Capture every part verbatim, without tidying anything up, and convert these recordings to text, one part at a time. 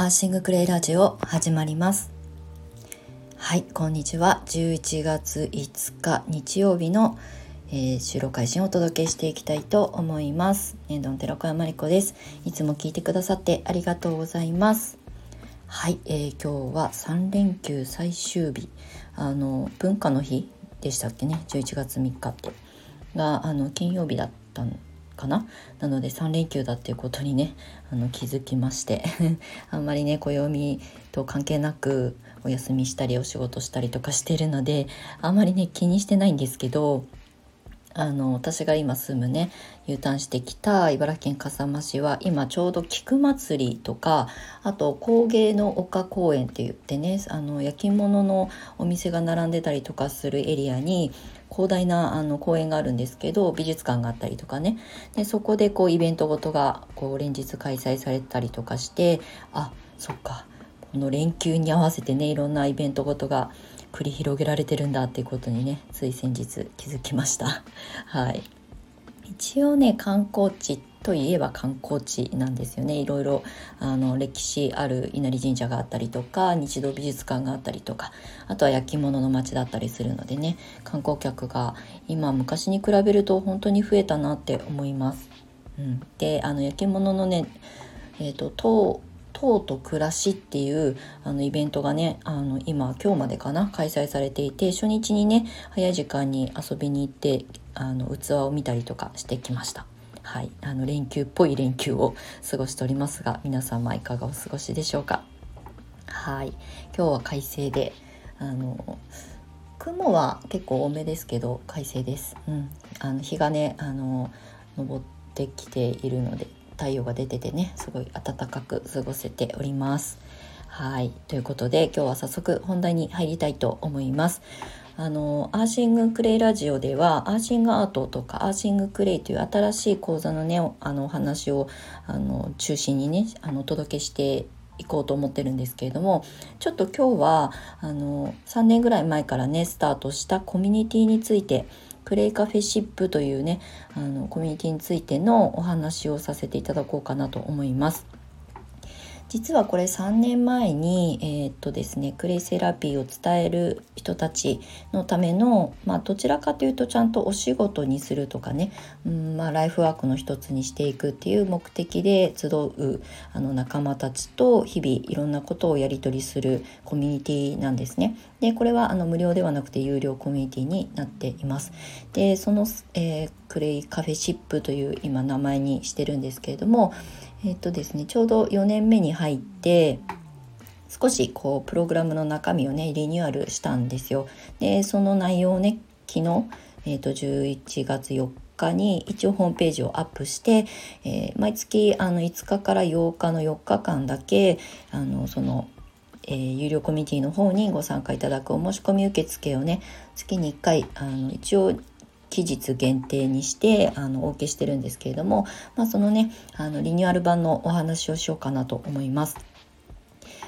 アーシングクレイラジオ始まります。はい、こんにちは。じゅういちがついつか日曜日の、えー、収録配信をお届けしていきたいと思います。えー、どん寺子屋まりこです。いつも聞いてくださってありがとうございます。はい、えー、今日はさんれんきゅう最終日、あの文化の日でしたっけね。じゅういちがつみっかとがあの金曜日だったのかな。なのでさんれんきゅうだっていうことにね、あの気づきましてあんまりね暦と関係なくお休みしたりお仕事したりとかしてるので、あんまりね気にしてないんですけど、あの私が今住むね U ターンしてきた茨城県笠間市は今ちょうど菊祭りとか、あと工芸の丘公園って言ってね、あの焼き物のお店が並んでたりとかするエリアに広大なあの公園があるんですけど、美術館があったりとかね。でそこでこうイベントごとがこう連日開催されたりとかして、あ、そっか、この連休に合わせてねいろんなイベントごとが繰り広げられてるんだっていうことにね、つい先日気づきましたはい、一応ね観光地といえば観光地なんですよね。いろいろあの歴史ある稲荷神社があったりとか、日動美術館があったりとか、あとは焼き物の街だったりするのでね、観光客が今昔に比べると本当に増えたなって思います。うん、であの焼き物のね、えーと、塔塔と暮らしっていうあのイベントがね、あの今今日までかな開催されていて、初日にね早い時間に遊びに行ってあの器を見たりとかしてきました。はい、あの連休っぽい連休を過ごしておりますが、皆様いかがお過ごしでしょうか。はい、今日は快晴で、あの雲は結構多めですけど快晴です。うん、あの日がねあの昇ってきているので、太陽が出ててねすごい暖かく過ごせております。はい、ということで今日は早速本題に入りたいと思います。あのアーシングクレイラジオではアーシングアートとかアーシングクレイという新しい講座のねあのお話をあの中心にねあのお届けしていこうと思ってるんですけれども、ちょっと今日はあのさんねんぐらい前からねスタートしたコミュニティについて、CLAY CAFE SHIPというねあのコミュニティについてのお話をさせていただこうかなと思います。実はこれさんねんまえに、えーっとですね、クレイセラピーを伝える人たちのための、まあ、どちらかというとちゃんとお仕事にするとかね、うんまあ、ライフワークの一つにしていくっていう目的で集うあの仲間たちと日々いろんなことをやり取りするコミュニティなんですね。でこれはあの無料ではなくて有料コミュニティになっています。でその、えー、クレイカフェシップという今名前にしてるんですけれども、えっとですね、ちょうどよねんめに入って少しこうプログラムの中身をねリニューアルしたんですよ。でその内容をね昨日、えっとじゅういちがつよっかに一応ホームページをアップして、えー、毎月あのいつかからようかのよっかかんだけあのその、えー、有料コミュニティの方にご参加いただくお申し込み受付をね月にいっかいあの一応期日限定にしてあのお受けしてるんですけれども、まあ、そのねあのリニューアル版のお話をしようかなと思います。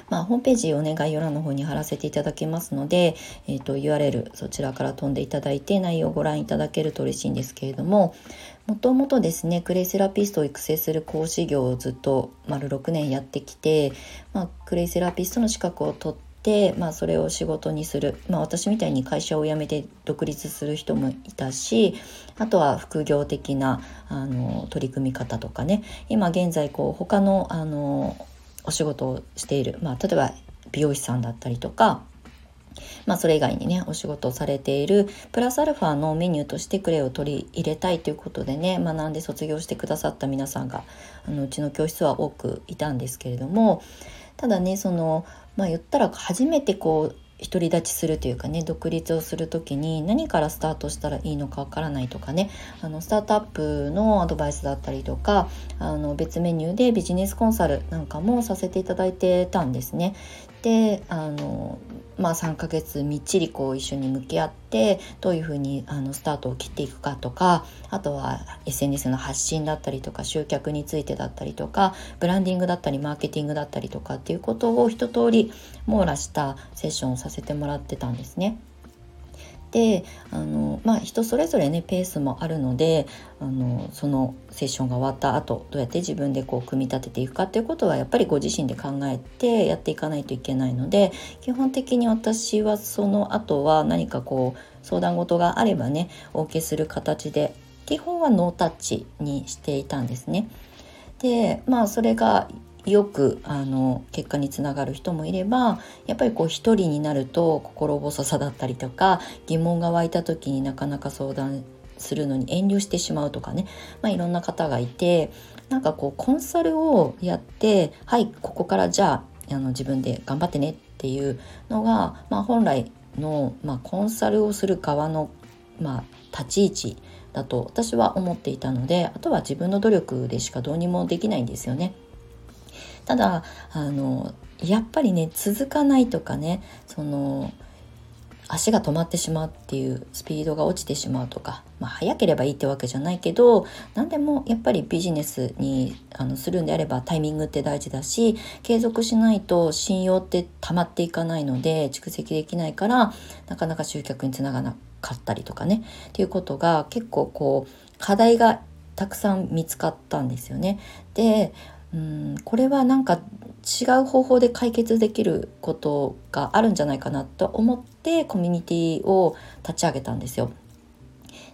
まあ、ホームページをね概要欄の方に貼らせていただきますので、えー、と ユーアールエル そちらから飛んでいただいて内容をご覧いただけると嬉しいんですけれども、もともとですねクレイセラピストを育成する講師業をずっと丸ろくねんやってきて、まあ、クレイセラピストの資格を取ってでまあ、それを仕事にする、まあ、私みたいに会社を辞めて独立する人もいたし、あとは副業的なあの取り組み方とかね、今現在こう他の、あのお仕事をしている、まあ、例えば美容師さんだったりとか、まあ、それ以外にねお仕事をされているプラスアルファのメニューとしてクレイを取り入れたいということでね学んで卒業してくださった皆さんがあのうちの教室は多くいたんですけれども、ただねそのまあ言ったら初めてこう独り立ちするというかね独立をするときに何からスタートしたらいいのかわからないとかね、あのスタートアップのアドバイスだったりとか、あの別メニューでビジネスコンサルなんかもさせていただいてたんですね。であのまあさんかげつみっちりこう一緒に向き合ってどういうふうにあのスタートを切っていくかとか、あとは エスエヌエス の発信だったりとか集客についてだったりとかブランディングだったりマーケティングだったりとかっていうことを一通り網羅したセッションをさせてもらってたんですね。であの、まあ、人それぞれねペースもあるのであのそのセッションが終わった後どうやって自分でこう組み立てていくかっていうことはやっぱりご自身で考えてやっていかないといけないので、基本的に私はその後は何かこう相談事があればねお受けする形で基本はノータッチにしていたんですね。で、まあ、それがよくあの結果につながる人もいれば、やっぱりこう一人になると心細さだったりとか疑問が湧いた時になかなか相談するのに遠慮してしまうとかね、まあ、いろんな方がいて、なんかこうコンサルをやってはいここからじゃあ、 あの自分で頑張ってねっていうのが、まあ、本来の、まあ、コンサルをする側の、まあ、立ち位置だと私は思っていたので、あとは自分の努力でしかどうにもできないんですよね。ただあのやっぱりね続かないとかね、その足が止まってしまうっていうスピードが落ちてしまうとか、まあ、早ければいいってわけじゃないけど、何でもやっぱりビジネスにあのするんであればタイミングって大事だし、継続しないと信用って溜まっていかないので蓄積できないから、なかなか集客につながらなかったりとかねっていうことが結構こう課題がたくさん見つかったんですよね。でうん、これはなんか違う方法で解決できることがあるんじゃないかなと思ってコミュニティを立ち上げたんですよ。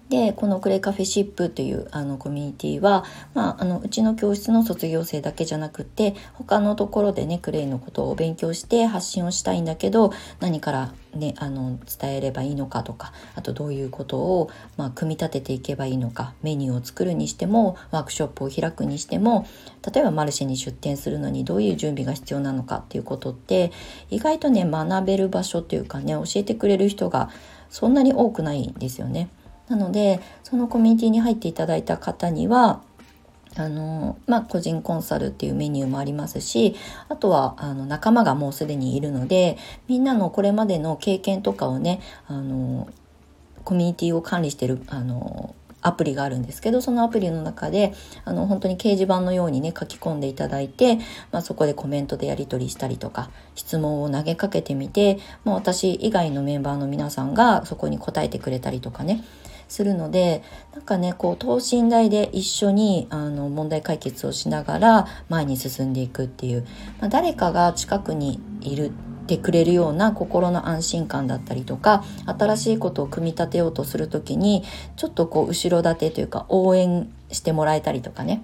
で、このCLAY CAFE SHIPというあのコミュニティは、まあ、あのうちの教室の卒業生だけじゃなくて他のところでねクレイのことを勉強して発信をしたいんだけど、何から、ね、あの伝えればいいのかとか、あとどういうことを、まあ、組み立てていけばいいのか、メニューを作るにしてもワークショップを開くにしても、例えばマルシェに出店するのにどういう準備が必要なのかっていうことって意外とね学べる場所というかね、教えてくれる人がそんなに多くないんですよね。なのでそのコミュニティに入っていただいた方にはあの、まあ、個人コンサルっていうメニューもありますし、あとはあの仲間がもうすでにいるので、みんなのこれまでの経験とかをねあのコミュニティを管理しているあのアプリがあるんですけど、そのアプリの中であの本当に掲示板のようにね書き込んでいただいて、まあ、そこでコメントでやり取りしたりとか質問を投げかけてみて、まあ、私以外のメンバーの皆さんがそこに答えてくれたりとかねするので、なんかねこう等身大で一緒にあの問題解決をしながら前に進んでいくっていう、まあ、誰かが近くにいるってくれるような心の安心感だったりとか、新しいことを組み立てようとするときにちょっとこう後ろ盾というか応援してもらえたりとかね、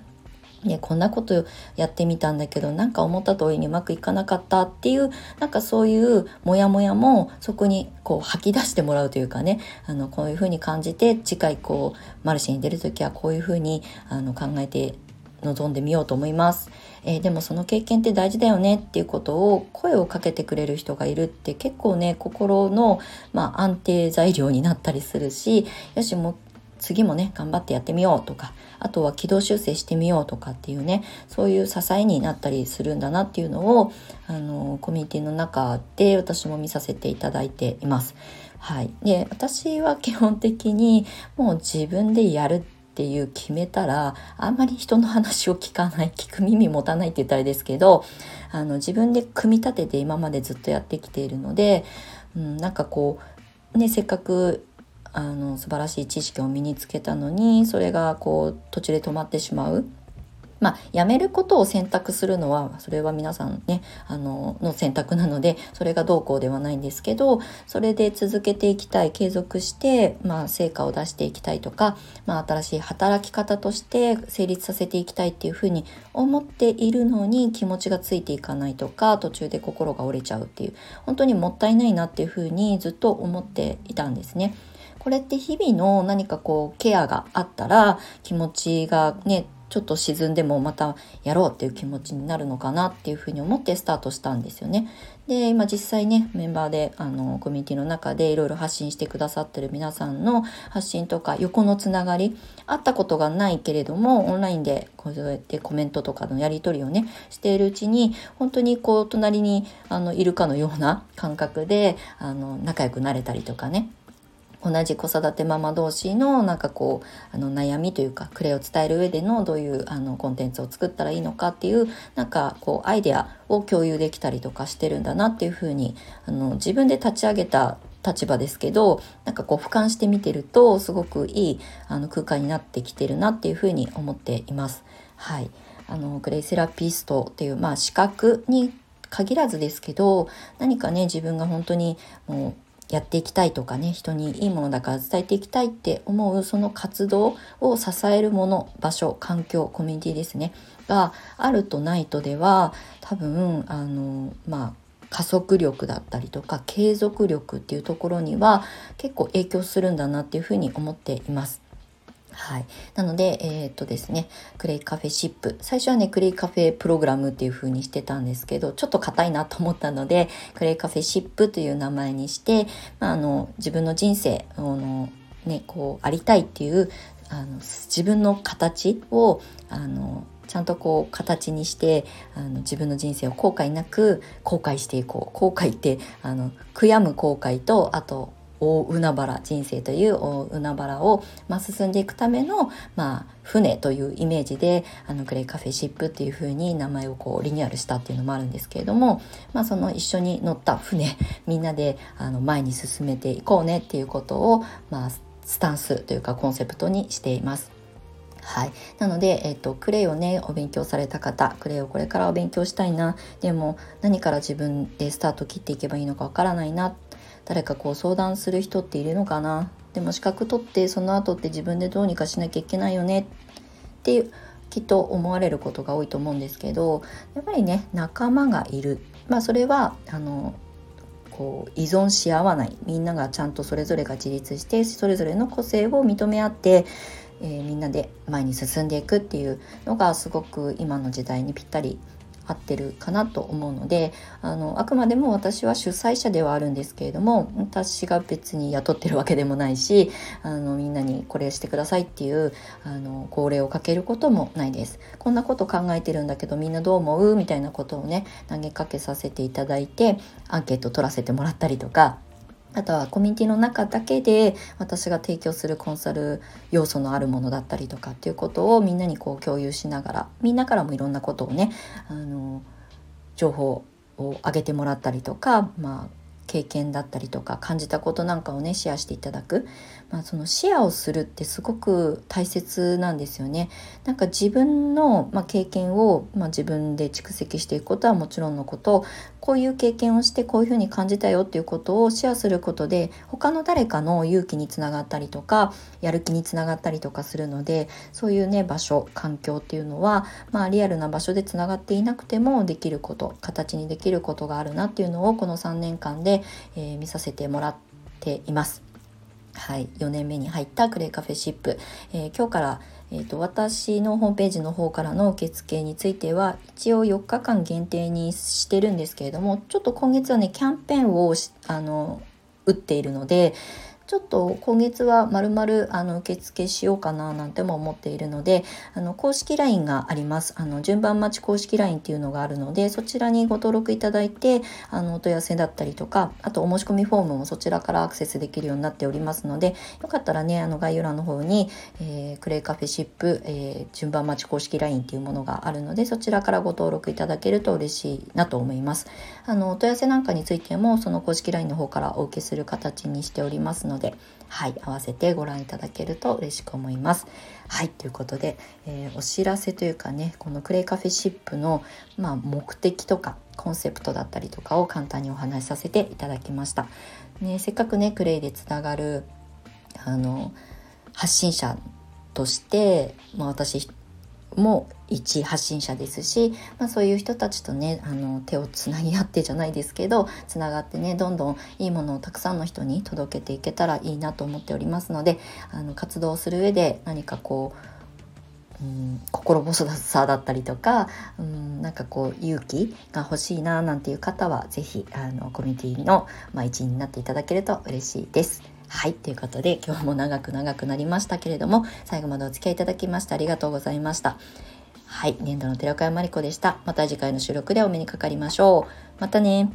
ねこんなことやってみたんだけどなんか思った通りにうまくいかなかったっていう、なんかそういうモヤモヤもそこにこう吐き出してもらうというかね、あのこういうふうに感じて次回こうマルシェに出るときはこういうふうにあの考えて臨んでみようと思います、えー、でもその経験って大事だよねっていうことを声をかけてくれる人がいるって結構ね心の、まあ、安定材料になったりするし、よしも次もね頑張ってやってみようとか、あとは軌道修正してみようとかっていうね、そういう支えになったりするんだなっていうのをあのコミュニティの中で私も見させていただいています、はい、で私は基本的にもう自分でやるっていう決めたらあんまり人の話を聞かない、聞く耳持たないって言ったらですけど、あの自分で組み立てて今までずっとやってきているので、うん、なんかこうねせっかくあの素晴らしい知識を身につけたのにそれがこう途中で止まってしまう、まあやめることを選択するのはそれは皆さんねあのの選択なので、それがどうこうではないんですけど、それで続けていきたい、継続して、まあ、成果を出していきたいとか、まあ、新しい働き方として成立させていきたいっていうふうに思っているのに気持ちがついていかないとか途中で心が折れちゃうっていう、本当にもったいないなっていうふうにずっと思っていたんですね。これって日々の何かこうケアがあったら気持ちがねちょっと沈んでもまたやろうっていう気持ちになるのかなっていうふうに思ってスタートしたんですよね。で今実際ねメンバーであのコミュニティの中でいろいろ発信してくださってる皆さんの発信とか横のつながり、会ったことがないけれどもオンラインでこうやってコメントとかのやり取りをねしているうちに本当にこう隣にあのいるかのような感覚であの仲良くなれたりとかね、同じ子育てママ同士のなんかこうあの悩みというかクレイを伝える上でのどういうあのコンテンツを作ったらいいのかっていうなんかこうアイデアを共有できたりとかしてるんだなっていうふうにあの自分で立ち上げた立場ですけど、なんかこう俯瞰して見てるとすごくいいあの空間になってきてるなっていうふうに思っています。はい、あのクレイセラピストっていう、まあ、資格に限らずですけど、何かね自分が本当にもうやっていきたいとかね、人にいいものだから伝えていきたいって思うその活動を支えるもの、場所、環境、コミュニティですねがあるとないとでは、多分あのまあ加速力だったりとか継続力っていうところには結構影響するんだなっていうふうに思っています。はい、なので、えーっとですね、クレイカフェシップ、最初はねクレイカフェプログラムっていう風にしてたんですけど、ちょっと硬いなと思ったのでクレイカフェシップという名前にして、まあ、あの自分の人生の、ね、こうありたいっていうあの自分の形をあのちゃんとこう形にしてあの自分の人生を後悔なく後悔していこう。後悔ってあの悔やむ後悔と、あと大海原、人生という大海原を、まあ、進んでいくための、まあ、船というイメージであのクレイカフェシップっていう風に名前をこうリニューアルしたっていうのもあるんですけれども、まあ、その一緒に乗った船みんなであの前に進めていこうねっていうことを、まあ、スタンスというかコンセプトにしています。はい、なので、えっと、クレイをねお勉強された方、クレイをこれからお勉強したいな、でも何から自分でスタート切っていけばいいのかわからないな、誰かこう相談する人っているのかな、でも資格取ってその後って自分でどうにかしなきゃいけないよねってきっと思われることが多いと思うんですけど、やっぱりね仲間がいる、まあ、それはあのこう依存し合わない、みんながちゃんとそれぞれが自立してそれぞれの個性を認め合ってえー、みんなで前に進んでいくっていうのがすごく今の時代にぴったり合ってるかなと思うので、あのあくまでも私は主催者ではあるんですけれども、私が別に雇ってるわけでもないし、あのみんなにこれしてくださいっていうあの号令をかけることもないです。こんなこと考えてるんだけどみんなどう思うみたいなことをね投げかけさせていただいて、アンケート取らせてもらったりとか、あとはコミュニティの中だけで私が提供するコンサル要素のあるものだったりとかっていうことをみんなにこう共有しながら、みんなからもいろんなことをねあの情報を上げてもらったりとか、まあ、経験だったりとか感じたことなんかをねシェアしていただく、まあ、そのシェアをするってすごく大切なんですよね。なんか自分の、まあ、経験を、まあ、自分で蓄積していくことはもちろんのこと、こういう経験をしてこういうふうに感じたよっていうことをシェアすることで他の誰かの勇気につながったりとかやる気につながったりとかするので、そういうね場所環境っていうのは、まあ、リアルな場所でつながっていなくてもできること、形にできることがあるなっていうのをこのさんねんかんで、えー、見させてもらっています。はい、よねんめに入ったクレイカフェシップ、えー、今日から、えーと、私のホームページの方からの受付については一応よっかかん限定にしてるんですけれども、ちょっと今月はねキャンペーンをあの打っているので、ちょっと今月は丸々あの受付しようかななんても思っているので、あの公式 ライン があります。あの順番待ち公式 ライン っていうのがあるので、そちらにご登録いただいて、あのお問い合わせだったりとか、あとお申し込みフォームもそちらからアクセスできるようになっておりますので、よかったらねあの概要欄の方に、えー、クレイカフェシップ、えー、順番待ち公式 ライン っていうものがあるので、そちらからご登録いただけると嬉しいなと思います。あのお問い合わせなんかについてもその公式 ライン の方からお受けする形にしておりますのでので、はい、合わせてご覧いただけると嬉しく思います。はい、ということで、えー、お知らせというかね、このクレイカフェシップの、まあ、目的とかコンセプトだったりとかを簡単にお話しさせていただきました。ね、せっかくねクレイでつながるあの発信者として、まあ、私も一発信者ですし、まあ、そういう人たちとねあの手をつなぎ合ってじゃないですけどつながってね、どんどんいいものをたくさんの人に届けていけたらいいなと思っておりますので、あの活動する上で何かこう、うん、心細さだったりとか、うん、なんかこう勇気が欲しいななんていう方はぜひあのコミュニティの、まあ、一員になっていただけると嬉しいです。はい、ということで今日も長く長くなりましたけれども、最後までお付き合いいただきましてありがとうございました。はい、年度の寺岡山理子でした。また次回の収録でお目にかかりましょう。またね。